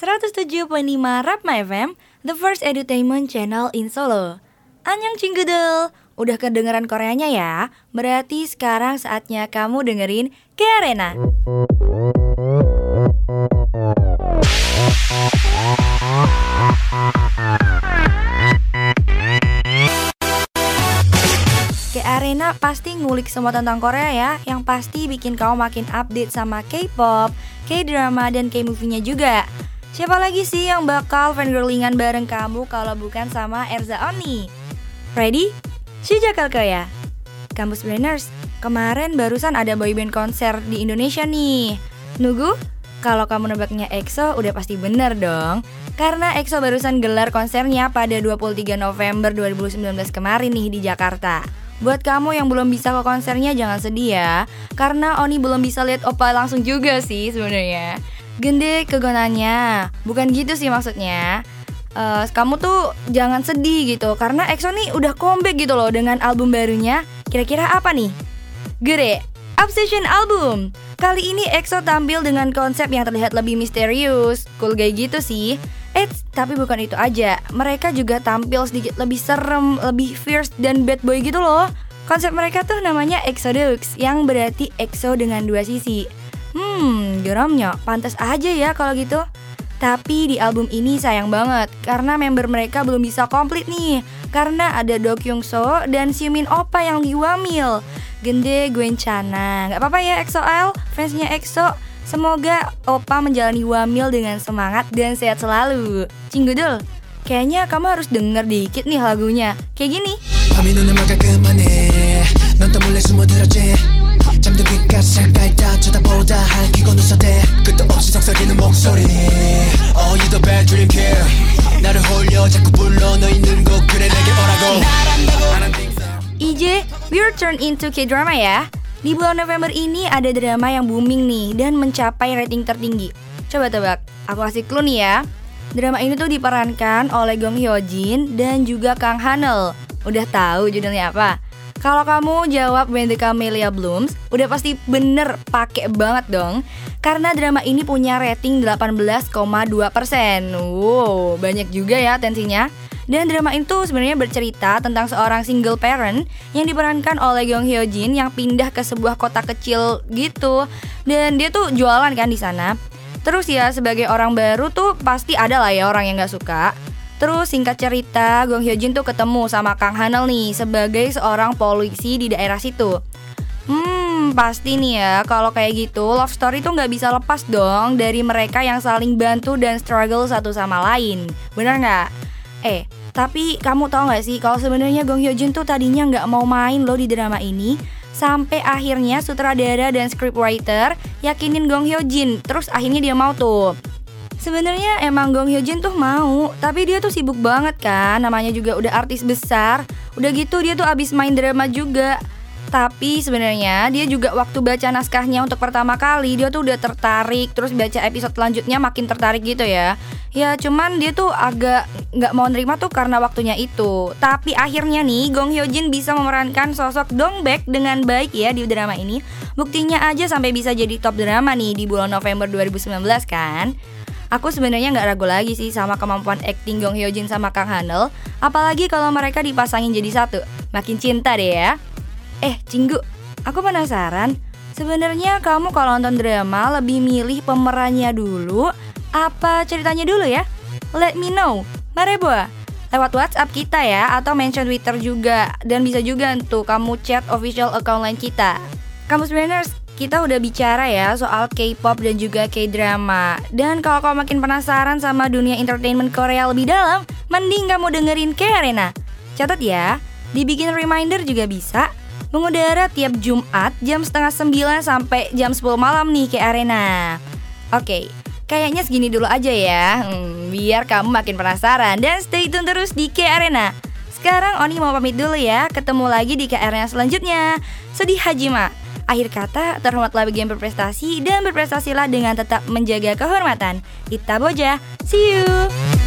107.5 Rapma FM, the first entertainment channel in Solo. Annyeong Chinggudel, udah kedengeran Koreanya ya? Berarti sekarang saatnya kamu dengerin K-Arena. K-Arena pasti ngulik semua tentang Korea ya, yang pasti bikin kamu makin update sama K-pop, K-drama, dan K-movie-nya juga. Siapa lagi sih yang bakal fangirlingan bareng kamu kalau bukan sama Erza Oni? Ready? Sijakal Korea. Kampus Brainers, kemarin barusan ada boyband konser di Indonesia nih. Nunggu? Kalau kamu nebaknya EXO udah pasti bener dong. Karena EXO barusan gelar konsernya pada 23 November 2019 kemarin nih di Jakarta. Buat kamu yang belum bisa ke konsernya jangan sedih ya, karena Oni belum bisa lihat Oppa langsung juga sih sebenarnya. Gende kegonannya, bukan gitu sih maksudnya. Kamu tuh jangan sedih gitu, karena EXO nih udah comeback gitu loh dengan album barunya. Kira-kira apa nih? Gede, Obsession album. Kali ini EXO tampil dengan konsep yang terlihat lebih misterius, cool kayak gitu sih. Tapi bukan itu aja, mereka juga tampil sedikit lebih serem, lebih fierce dan bad boy gitu loh. Konsep mereka tuh namanya EXODUX, yang berarti EXO dengan dua sisi. Geramnya, pantas aja ya kalau gitu. Tapi di album ini sayang banget, karena member mereka belum bisa komplit nih, karena ada Do Kyung So dan Siu Min Oppa yang lagi wamil. Gende Gwencana, gak apa-apa ya EXO-L, fansnya EXO. Semoga Oppa menjalani wamil dengan semangat dan sehat selalu. Cinggudul, kayaknya kamu harus denger dikit nih lagunya. Kayak gini. IJ, we're turned into K-drama ya. Di bulan November ini ada drama yang booming nih dan mencapai rating tertinggi. Coba tebak, aku kasih clue nih ya. Drama ini tuh diperankan oleh Gong Hyo Jin dan juga Kang Ha Neul. Udah tahu judulnya apa? Kalau kamu jawab Mendeka Melia Blooms, udah pasti bener pakai banget dong. Karena drama ini punya rating 18,2%. Wow, banyak juga ya tensinya. Dan drama itu sebenarnya bercerita tentang seorang single parent yang diperankan oleh Gong Hyo Jin yang pindah ke sebuah kota kecil gitu. Dan dia tuh jualan kan di sana. Terus ya sebagai orang baru tuh pasti ada lah ya orang yang gak suka. Terus singkat cerita Gong Hyo Jin tuh ketemu sama Kang Ha Neul nih sebagai seorang polisi di daerah situ. Pasti nih ya kalau kayak gitu love story tuh gak bisa lepas dong dari mereka yang saling bantu dan struggle satu sama lain. Bener gak? Tapi kamu tau gak sih kalau sebenarnya Gong Hyo Jin tuh tadinya gak mau main loh di drama ini. Sampai akhirnya sutradara dan scriptwriter yakinin Gong Hyo Jin. Terus akhirnya dia mau tuh. Sebenarnya emang Gong Hyo Jin tuh mau, tapi dia tuh sibuk banget kan. Namanya juga udah artis besar. Udah gitu dia tuh abis main drama juga. Tapi sebenarnya dia juga waktu baca naskahnya untuk pertama kali dia tuh udah tertarik. Terus baca episode selanjutnya makin tertarik gitu ya. Ya cuman dia tuh agak gak mau nerima tuh karena waktunya itu. Tapi akhirnya nih Gong Hyo Jin bisa memerankan sosok Dong Baek dengan baik ya di drama ini. Buktinya aja sampai bisa jadi top drama nih di bulan November 2019 kan. Aku sebenarnya gak ragu lagi sih sama kemampuan acting Gong Hyo Jin sama Kang Ha Neul. Apalagi kalau mereka dipasangin jadi satu. Makin cinta deh ya. Cinggu, aku penasaran. Sebenarnya kamu kalau nonton drama lebih milih pemerannya dulu apa ceritanya dulu ya? Let me know. Marebo. Lewat WhatsApp kita ya atau mention Twitter juga dan bisa juga tuh kamu chat official account line kita. Kampus Brainers, kita udah bicara ya soal K-pop dan juga K-drama. Dan kalau kamu makin penasaran sama dunia entertainment Korea lebih dalam, mending kamu dengerin K-Arena. Catat ya, dibikin reminder juga bisa. Mengudara tiap Jumat jam 8:30 sampai jam 10 malam nih K-Arena. Oke, kayaknya segini dulu aja ya. Biar kamu makin penasaran dan stay tune terus di K-Arena. Sekarang Oni mau pamit dulu ya. Ketemu lagi di K-Arena selanjutnya. Sedih Hajima. Akhir kata, terhormatlah bagi yang berprestasi dan berprestasilah dengan tetap menjaga kehormatan. Ita Boja. See you.